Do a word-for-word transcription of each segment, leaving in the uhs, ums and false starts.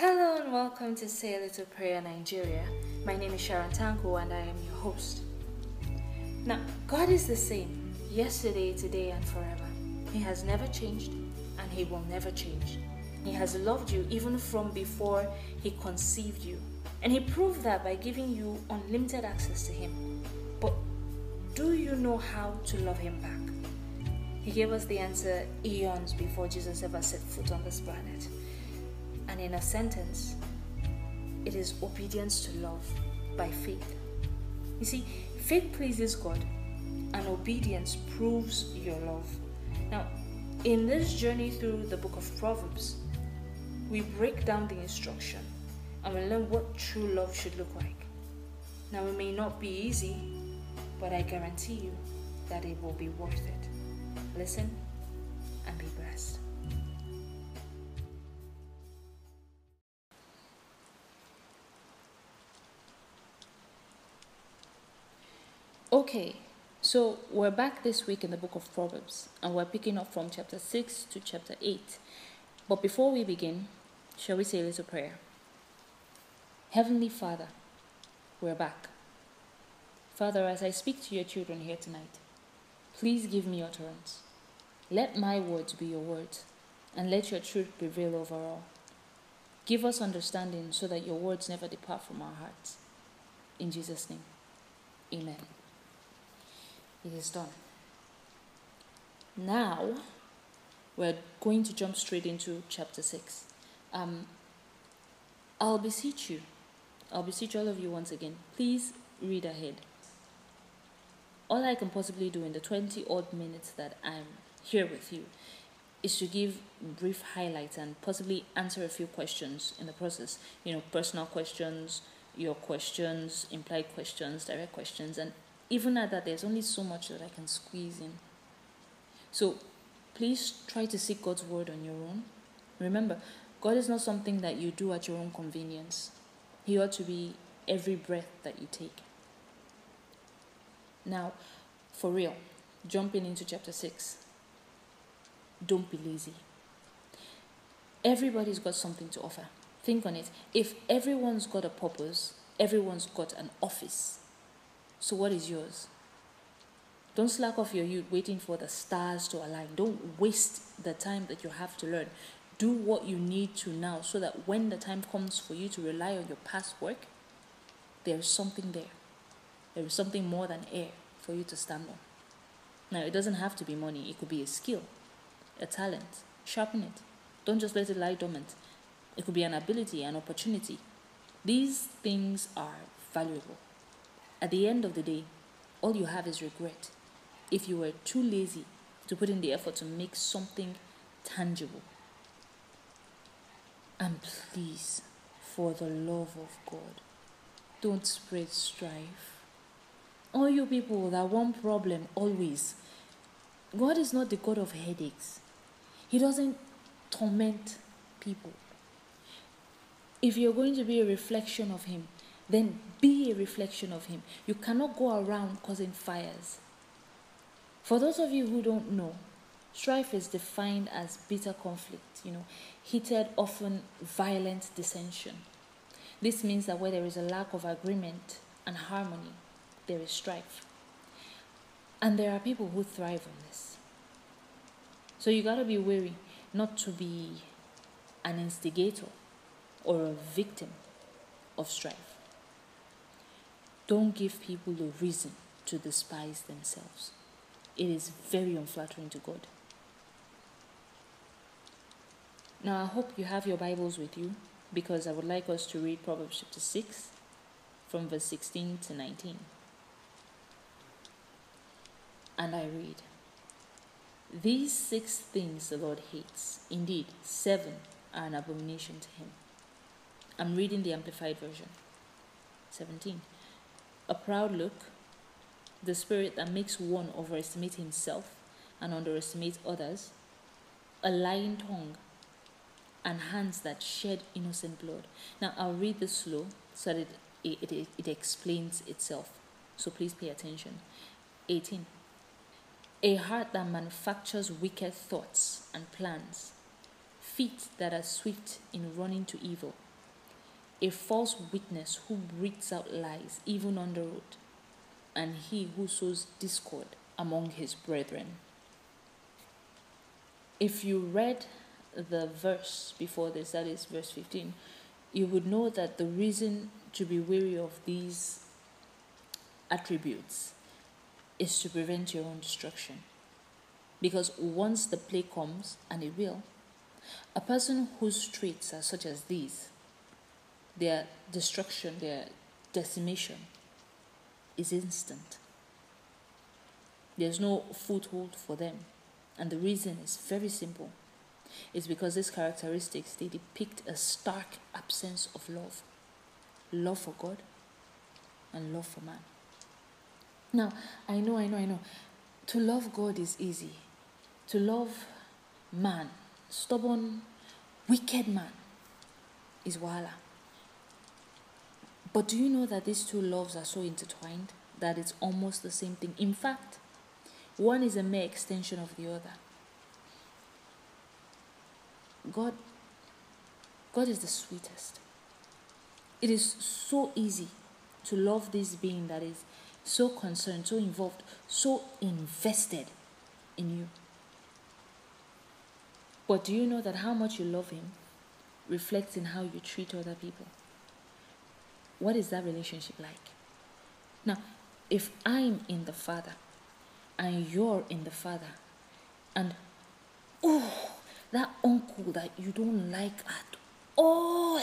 Hello and welcome to Say A Little Prayer Nigeria. My name is Sharon Tanko and I am your host. Now, God is the same yesterday, today and forever. He has never changed and He will never change. He has loved you even from before He conceived you. And He proved that by giving you unlimited access to Him. But do you know how to love Him back? He gave us the answer eons before Jesus ever set foot on this planet. And in a sentence, it is obedience to love by faith. You see, faith pleases God and obedience proves your love. Now, in this journey through the book of Proverbs, we break down the instruction and we learn what true love should look like. Now, it may not be easy, but I guarantee you that it will be worth it. Listen and be blessed. Okay, so we're back this week in the book of Proverbs, and we're picking up from chapter six to chapter eight. But before we begin, shall we say a little prayer? Heavenly Father, we're back. Father, as I speak to your children here tonight, please give me utterance. Let my words be your words, and let your truth prevail over all. Give us understanding so that your words never depart from our hearts. In Jesus' name, amen. It is done. Now, we're going to jump straight into chapter six. Um, I'll beseech you, I'll beseech all of you once again, please read ahead. All I can possibly do in the twenty odd minutes that I'm here with you is to give brief highlights and possibly answer a few questions in the process. You know, personal questions, your questions, implied questions, direct questions, and even at that, there's only so much that I can squeeze in. So, please try to seek God's word on your own. Remember, God is not something that you do at your own convenience. He ought to be every breath that you take. Now, for real, jumping into chapter six. Don't be lazy. Everybody's got something to offer. Think on it. If everyone's got a purpose, everyone's got an office. So what is yours? Don't slack off your youth waiting for the stars to align. Don't waste the time that you have to learn. Do what you need to now so that when the time comes for you to rely on your past work, there is something there. There is something more than air for you to stand on. Now, it doesn't have to be money. It could be a skill, a talent. Sharpen it. Don't just let it lie dormant. It could be an ability, an opportunity. These things are valuable. At the end of the day, all you have is regret if you were too lazy to put in the effort to make something tangible. And please, for the love of God, don't spread strife. All you people that want problem always. God is not the God of headaches. He doesn't torment people. If you're going to be a reflection of Him, then be a reflection of Him. You cannot go around causing fires. For those of you who don't know, strife is defined as bitter conflict, you know, heated, often violent dissension. This means that where there is a lack of agreement and harmony, there is strife. And there are people who thrive on this. So you got to be wary not to be an instigator or a victim of strife. Don't give people a reason to despise themselves. It is very unflattering to God. Now, I hope you have your Bibles with you, because I would like us to read Proverbs chapter six from verse sixteen to nineteen. And I read, "These six things the Lord hates. Indeed, seven are an abomination to Him." I'm reading the Amplified Version. seventeen. A proud look, the spirit that makes one overestimate himself and underestimate others, a lying tongue, and hands that shed innocent blood. Now, I'll read this slow so that it, it, it, it explains itself. So please pay attention. eighteen. A heart that manufactures wicked thoughts and plans, feet that are swift in running to evil, a false witness who breathes out lies even on the road, and he who sows discord among his brethren. If you read the verse before this, that is verse fifteen, you would know that the reason to be wary of these attributes is to prevent your own destruction. Because once the play comes, and it will, a person whose traits are such as these, their destruction, their decimation is instant. There's no foothold for them. And the reason is very simple. It's because these characteristics, they depict a stark absence of love. Love for God and love for man. Now, I know, I know, I know. To love God is easy. To love man, stubborn, wicked man, is wahala. But do you know that these two loves are so intertwined that it's almost the same thing? In fact, one is a mere extension of the other. God, God is the sweetest. It is so easy to love this being that is so concerned, so involved, so invested in you. But do you know that how much you love him reflects in how you treat other people? What is that relationship like? Now, if I'm in the Father and you're in the Father, and oh, that uncle that you don't like at all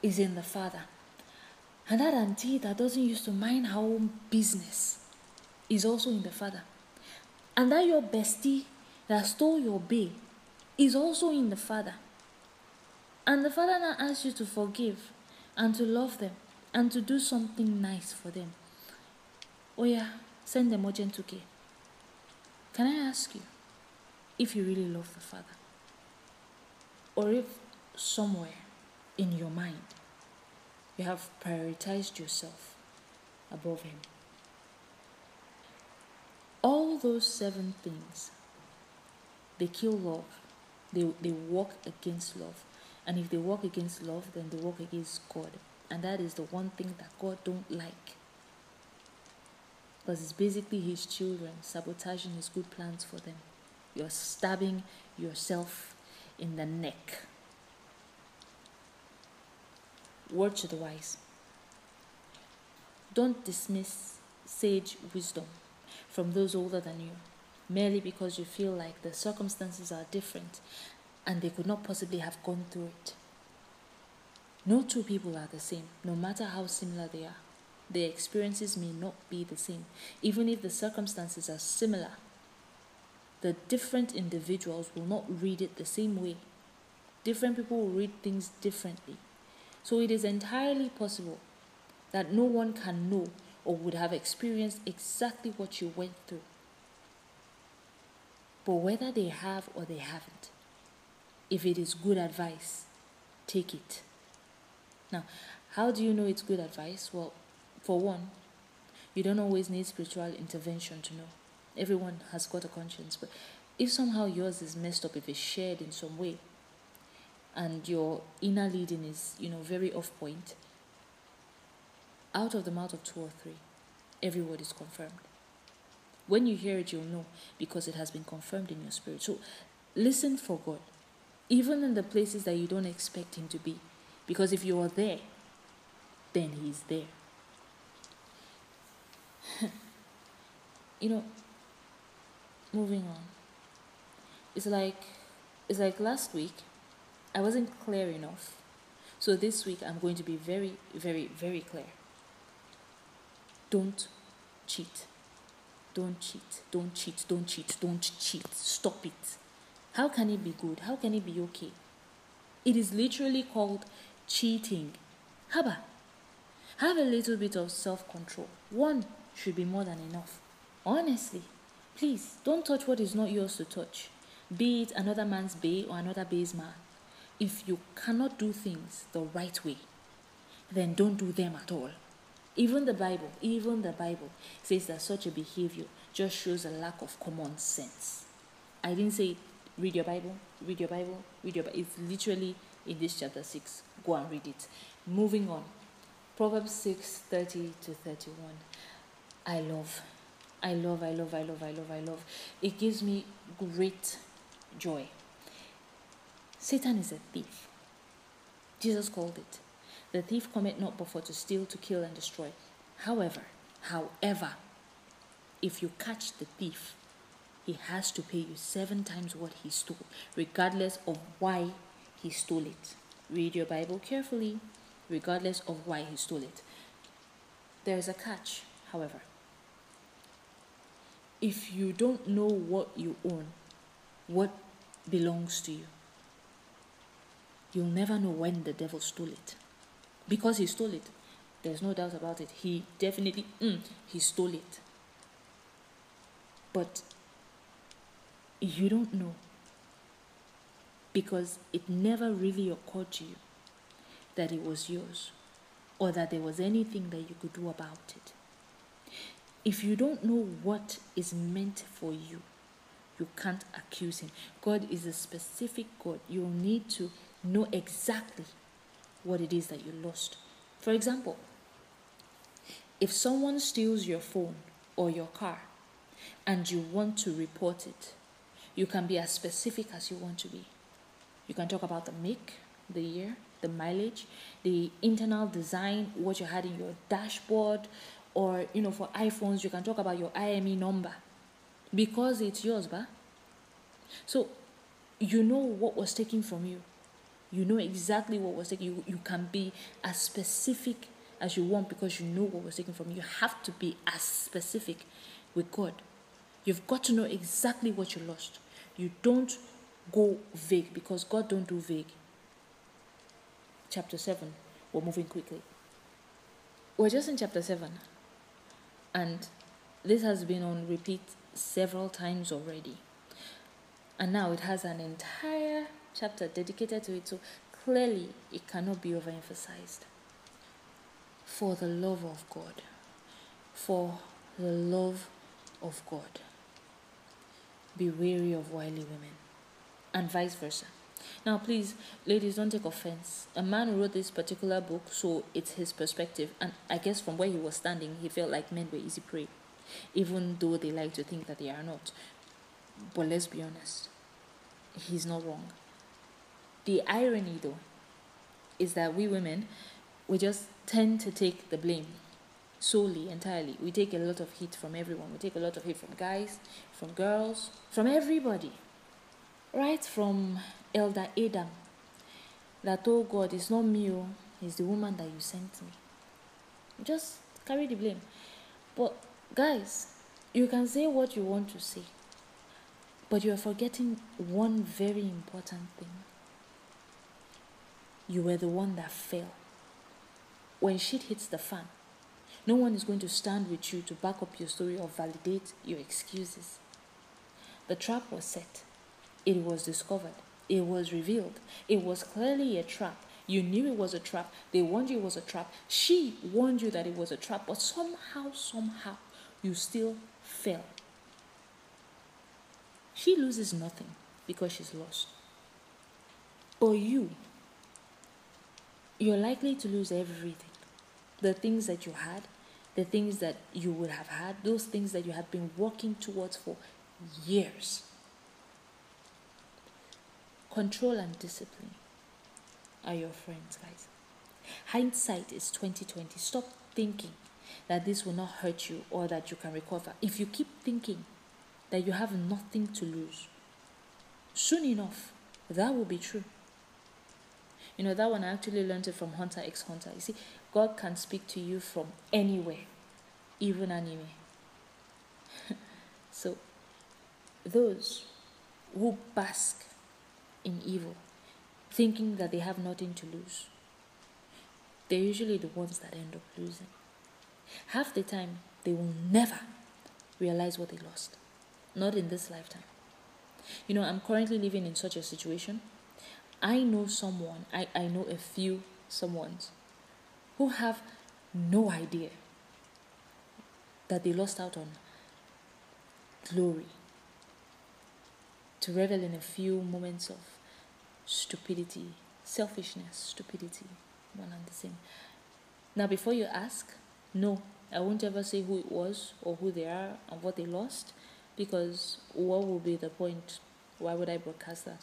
is in the Father, and that auntie that doesn't used to mind her own business is also in the Father, and that your bestie that stole your bae is also in the Father, and the Father now asks you to forgive and to love them and to do something nice for them. Oh yeah, send them urgent two K. Can I ask you if you really love the Father? Or if somewhere in your mind you have prioritized yourself above him? All those seven things, they kill love. They, they work against love. And if they work against love, then they work against God. And that is the one thing that God don't like. Because it's basically his children sabotaging his good plans for them. You're stabbing yourself in the neck. Word to the wise. Don't dismiss sage wisdom from those older than you merely because you feel like the circumstances are different and they could not possibly have gone through it. No two people are the same, no matter how similar they are. Their experiences may not be the same, even if the circumstances are similar. The different individuals will not read it the same way. Different people will read things differently. So it is entirely possible that no one can know or would have experienced exactly what you went through. But whether they have or they haven't, if it is good advice, take it. Now, how do you know it's good advice? Well, for one, you don't always need spiritual intervention to know. Everyone has got a conscience, but if somehow yours is messed up, if it's shared in some way, and your inner leading is, you know, very off point, out of the mouth of two or three, every word is confirmed. When you hear it, you'll know, because it has been confirmed in your spirit. So listen for God, even in the places that you don't expect him to be, because if you are there, then he's there. You know, moving on. It's like, it's like last week, I wasn't clear enough. So this week I'm going to be very, very, very clear. Don't cheat. Don't cheat. Don't cheat. Don't cheat. Don't cheat. Stop it. How can it be good? How can it be okay? It is literally called cheating. Haba. Have a little bit of self-control. One should be more than enough. Honestly. Please, don't touch what is not yours to touch. Be it another man's bae or another bae's man. If you cannot do things the right way, then don't do them at all. Even the Bible, even the Bible says that such a behavior just shows a lack of common sense. I didn't say read your Bible, read your Bible, read your Bible. It's literally in this chapter six. Go and read it. Moving on. Proverbs six, thirty to thirty-one. I love, I love, I love, I love, I love, I love. It gives me great joy. Satan is a thief. Jesus called it. The thief cometh not but for to steal, to kill, and destroy. However, however, if you catch the thief, he has to pay you seven times what he stole, regardless of why he stole it. Read your Bible carefully, regardless of why he stole it. There is a catch, however. If you don't know what you own, what belongs to you, you'll never know when the devil stole it. Because he stole it. There's no doubt about it. He definitely, mm, he stole it. But you don't know, because it never really occurred to you that it was yours, or that there was anything that you could do about it. If you don't know what is meant for you, you can't accuse him. God is a specific God. You'll need to know exactly what it is that you lost. For example, if someone steals your phone or your car and you want to report it, you can be as specific as you want to be. You can talk about the make, the year, the mileage, the internal design, what you had in your dashboard, or, you know, for iPhones, you can talk about your I M E I number, because it's yours, bah? So, you know what was taken from you. You know exactly what was taken. You, you can be as specific as you want because you know what was taken from you. You have to be as specific with God. You've got to know exactly what you lost. You don't go vague, because God don't do vague. Chapter seven. We're moving quickly. We're just in chapter seven. And this has been on repeat several times already. And now it has an entire chapter dedicated to it, so clearly it cannot be overemphasized. For the love of God, for the love of God, be wary of wily women, and vice versa. Now, please, ladies, don't take offense. A man who wrote this particular book, so it's his perspective, and I guess from where he was standing, he felt like men were easy prey, even though they like to think that they are not. But let's be honest, he's not wrong. The irony, though, is that we women, we just tend to take the blame solely, entirely. We take a lot of heat from everyone. We take a lot of heat from guys, from girls, from everybody. Right from Elder Adam, that, oh God, it's not me, it's the woman that you sent me. Just carry the blame. But guys, you can say what you want to say, but you are forgetting one very important thing. You were the one that fell. When shit hits the fan, no one is going to stand with you to back up your story or validate your excuses. The trap was set. It was discovered. It was revealed. It was clearly a trap. You knew it was a trap. They warned you it was a trap. She warned you that it was a trap. But somehow, somehow, you still fell. She loses nothing because she's lost. But you... you're likely to lose everything. The things that you had, the things that you would have had, those things that you have been working towards for years. Control and discipline are your friends, guys. Hindsight is twenty twenty. Stop thinking that this will not hurt you or that you can recover. If you keep thinking that you have nothing to lose, soon enough, that will be true. You know, that one I actually learned it from Hunter X Hunter. You see, God can speak to you from anywhere, even anime. So, those who bask in evil, thinking that they have nothing to lose, they're usually the ones that end up losing. Half the time, they will never realize what they lost. Not in this lifetime. You know, I'm currently living in such a situation. I know someone, I, I know a few someones who have no idea that they lost out on glory. to revel in a few moments of stupidity, selfishness, stupidity, one and the same. Now, before you ask, no, I won't ever say who it was or who they are and what they lost, because what will be the point? Why would I broadcast that?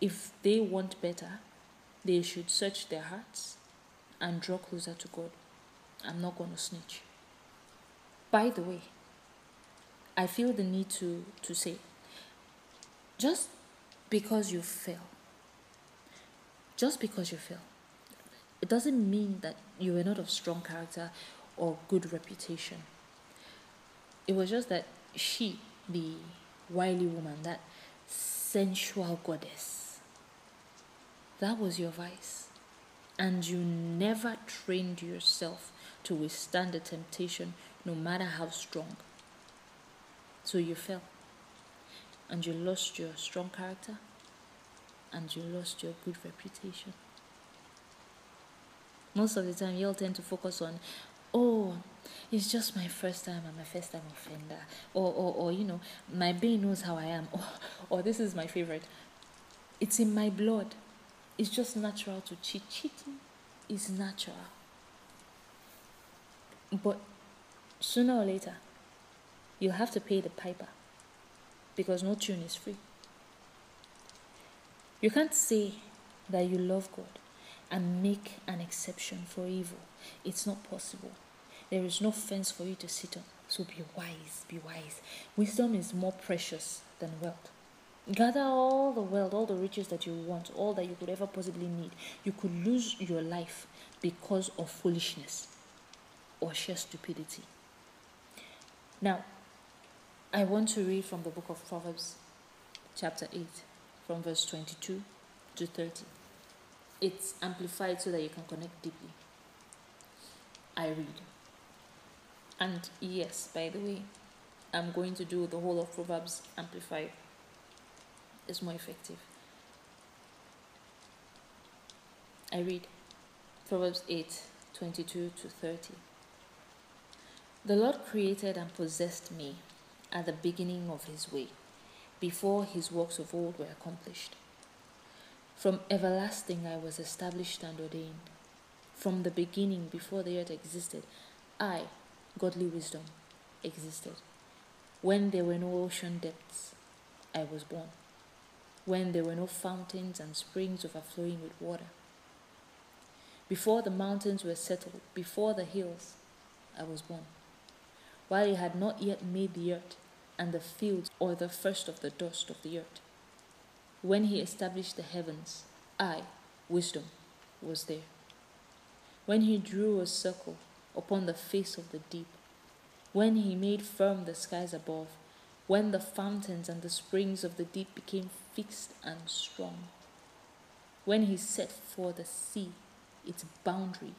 If they want better, they should search their hearts and draw closer to God. I'm not going to snitch. By the way, I feel the need to, to say, just because you fail, just because you fail, it doesn't mean that you were not of strong character or good reputation. It was just that she, the wily woman, that sensual goddess, that was your vice. And you never trained yourself to withstand the temptation, no matter how strong. So you fell. And you lost your strong character. And you lost your good reputation. Most of the time, you all tend to focus on, oh, it's just my first time, I'm a first time offender. Or, or, or you know, my bae knows how I am. Or, or this is my favorite. It's in my blood. It's just natural to cheat. Cheating is natural. But sooner or later, you'll have to pay the piper, because no tune is free. You can't say that you love God and make an exception for evil. It's not possible. There is no fence for you to sit on. So be wise, be wise. Wisdom is more precious than wealth. Gather all the wealth, all the riches that you want, all that you could ever possibly need. You could lose your life because of foolishness or sheer stupidity. Now, I want to read from the book of Proverbs, chapter eight, from verse twenty-two to thirty. It's amplified so that you can connect deeply. I read. And yes, by the way, I'm going to do the whole of Proverbs amplified. It's more effective. I read Proverbs eight, twenty-two to thirty. The Lord created and possessed me at the beginning of his way, before his works of old were accomplished. From everlasting I was established and ordained. From the beginning, before the earth existed, I, godly wisdom, existed. When there were no ocean depths, I was born. When there were no fountains and springs overflowing with water. Before the mountains were settled, before the hills, I was born. While he had not yet made the earth and the fields or the first of the dust of the earth. When he established the heavens, I, wisdom, was there. When he drew a circle upon the face of the deep, when he made firm the skies above, when the fountains and the springs of the deep became fixed and strong, when he set for the sea its boundary,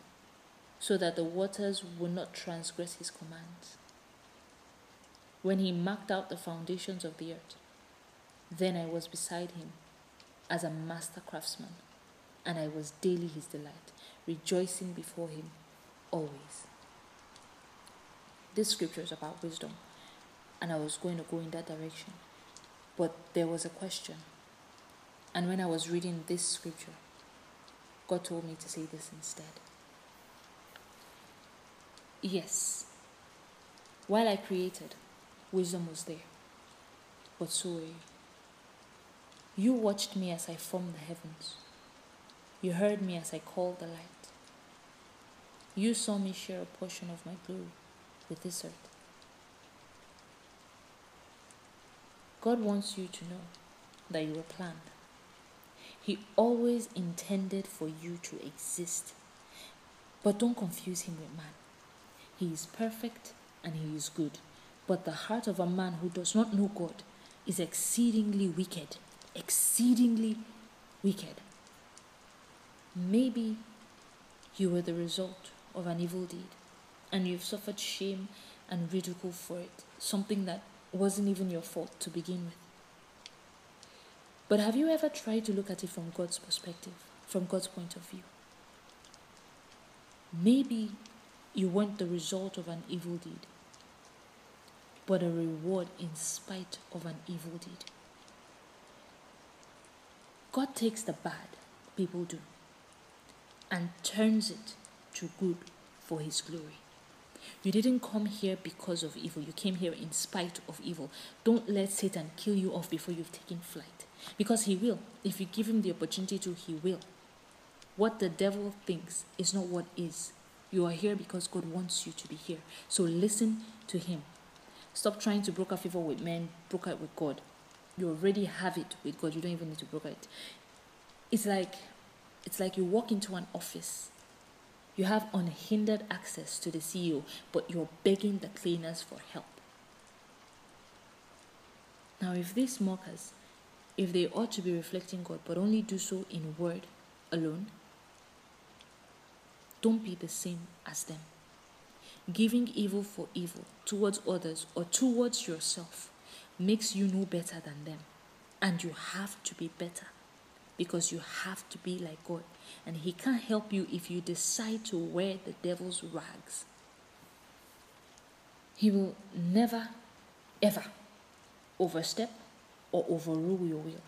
so that the waters would not transgress his commands, when he marked out the foundations of the earth, then I was beside him as a master craftsman, and I was daily his delight, rejoicing before him always. This scripture is about wisdom, and I was going to go in that direction, but there was a question. And when I was reading this scripture, God told me to say this instead. Yes, while I created, wisdom was there, but so were you. You watched me as I formed the heavens. You heard me as I called the light. You saw me share a portion of my glory with this earth. God wants you to know that you were planned. He always intended for you to exist. But don't confuse him with man. He is perfect and he is good. But the heart of a man who does not know God is exceedingly wicked. Exceedingly wicked. Maybe you were the result of an evil deed, and you've suffered shame and ridicule for it, something that wasn't even your fault to begin with. But have you ever tried to look at it from God's perspective, from God's point of view? Maybe you weren't the result of an evil deed, but a reward in spite of an evil deed. God takes the bad people do and turns it to good for his glory. You didn't come here because of evil. You came here in spite of evil. Don't let Satan kill you off before you've taken flight. Because he will. If you give him the opportunity to, he will. What the devil thinks is not what is. You are here because God wants you to be here. So listen to him. Stop trying to broker favor with men, broker it with God. You already have it with God. You don't even need to broker it. It's like, it's like you walk into an office. You have unhindered access to the C E O, but you're begging the cleaners for help. Now, if these mockers, if they ought to be reflecting God, but only do so in word alone, don't be the same as them. Giving evil for evil towards others or towards yourself makes you no better than them. And you have to be better, because you have to be like God. And he can't help you if you decide to wear the devil's rags. He will never, ever overstep or overrule your will.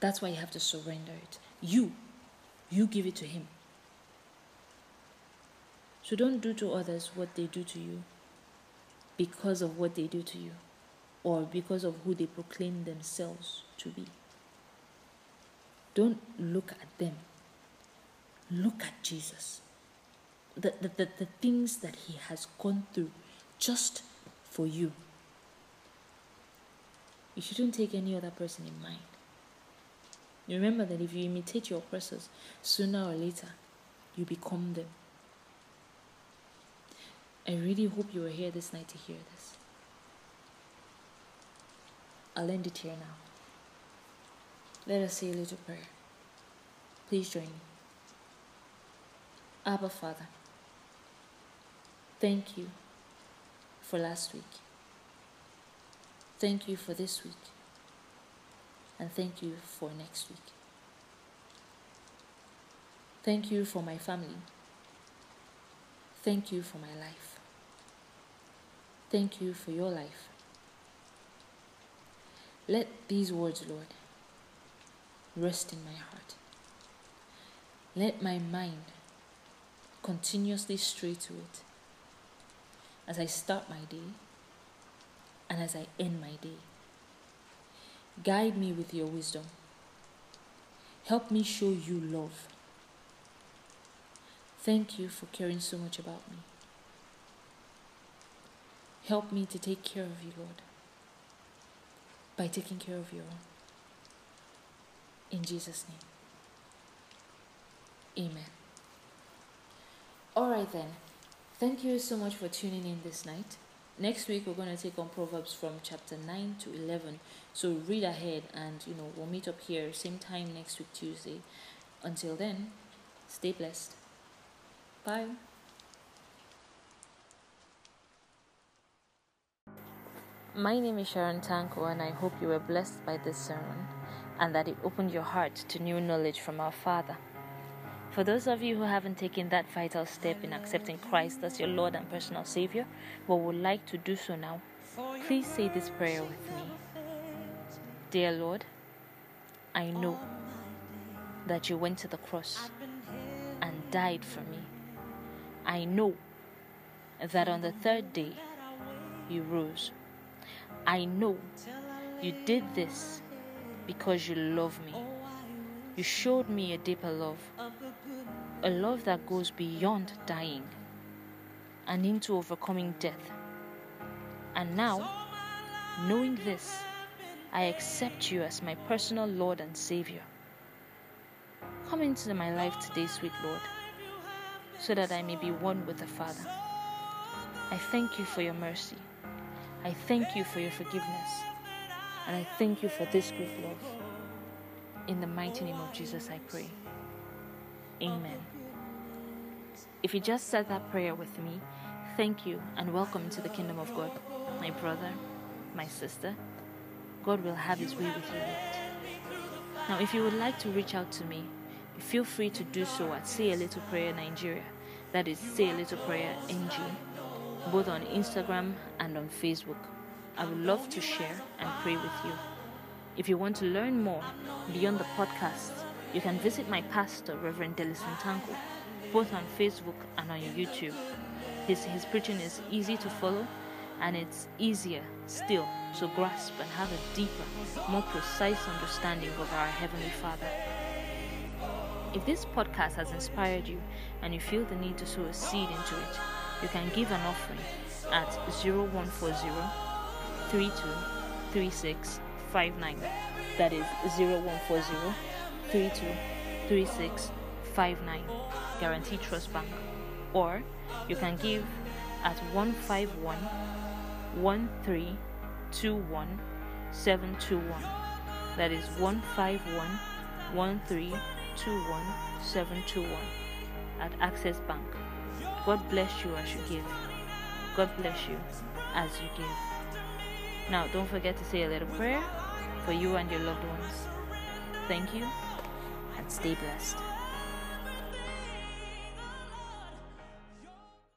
That's why you have to surrender it. You, you give it to him. So don't do to others what they do to you because of what they do to you or because of who they proclaim themselves to be. Don't look at them. Look at Jesus. The, the, the, the things that he has gone through just for you. You shouldn't take any other person in mind. You remember that if you imitate your oppressors, sooner or later, you become them. I really hope you were here this night to hear this. I'll end it here now. Let us say a little prayer. Please join me. Abba Father, thank you for last week. Thank you for this week. And thank you for next week. Thank you for my family. Thank you for my life. Thank you for your life. Let these words, Lord, rest in my heart. Let my mind continuously stray to it as I start my day and as I end my day. Guide me with your wisdom. Help me show you love. Thank you for caring so much about me. Help me to take care of you, Lord, by taking care of your own. In Jesus' name. Amen. Alright then. Thank you so much for tuning in this night. Next week we're going to take on Proverbs from chapter nine to eleven. So read ahead and you know we'll meet up here same time next week Tuesday. Until then, stay blessed. Bye. My name is Sharon Tanko and I hope you were blessed by this sermon, and that it opened your heart to new knowledge from our Father. For those of you who haven't taken that vital step in accepting Christ as your Lord and personal Savior, but would like to do so now, please say this prayer with me. Dear Lord, I know that you went to the cross and died for me. I know that on the third day you rose. I know you did this because you love me. You showed me a deeper love, a love that goes beyond dying and into overcoming death. And now, knowing this, I accept you as my personal Lord and Savior. Come into my life today, sweet Lord, so that I may be one with the Father. I thank you for your mercy. I thank you for your forgiveness. And I thank you for this great love. In the mighty name of Jesus, I pray. Amen. If you just said that prayer with me, thank you and welcome to the kingdom of God. My brother, my sister, God will have his way with you. Now, if you would like to reach out to me, feel free to do so at Say A Little Prayer Nigeria. That is Say A Little Prayer N G, both on Instagram and on Facebook. I would love to share and pray with you. If you want to learn more beyond the podcast, you can visit my pastor, Reverend Delisantanko, both on Facebook and on YouTube. His, his preaching is easy to follow, and it's easier still to grasp and have a deeper, more precise understanding of our Heavenly Father. If this podcast has inspired you and you feel the need to sow a seed into it, you can give an offering at zero one four zero, three two three six five nine. That is zero one four zero, three two three six five nine, Guarantee Trust Bank. Or you can give at one five one, one three two one, seven two one. That is one five one, one three two one, seven two one at Access Bank. God bless you as you give. God bless you as you give. Now, don't forget to say a little prayer for you and your loved ones. Thank you, and stay blessed.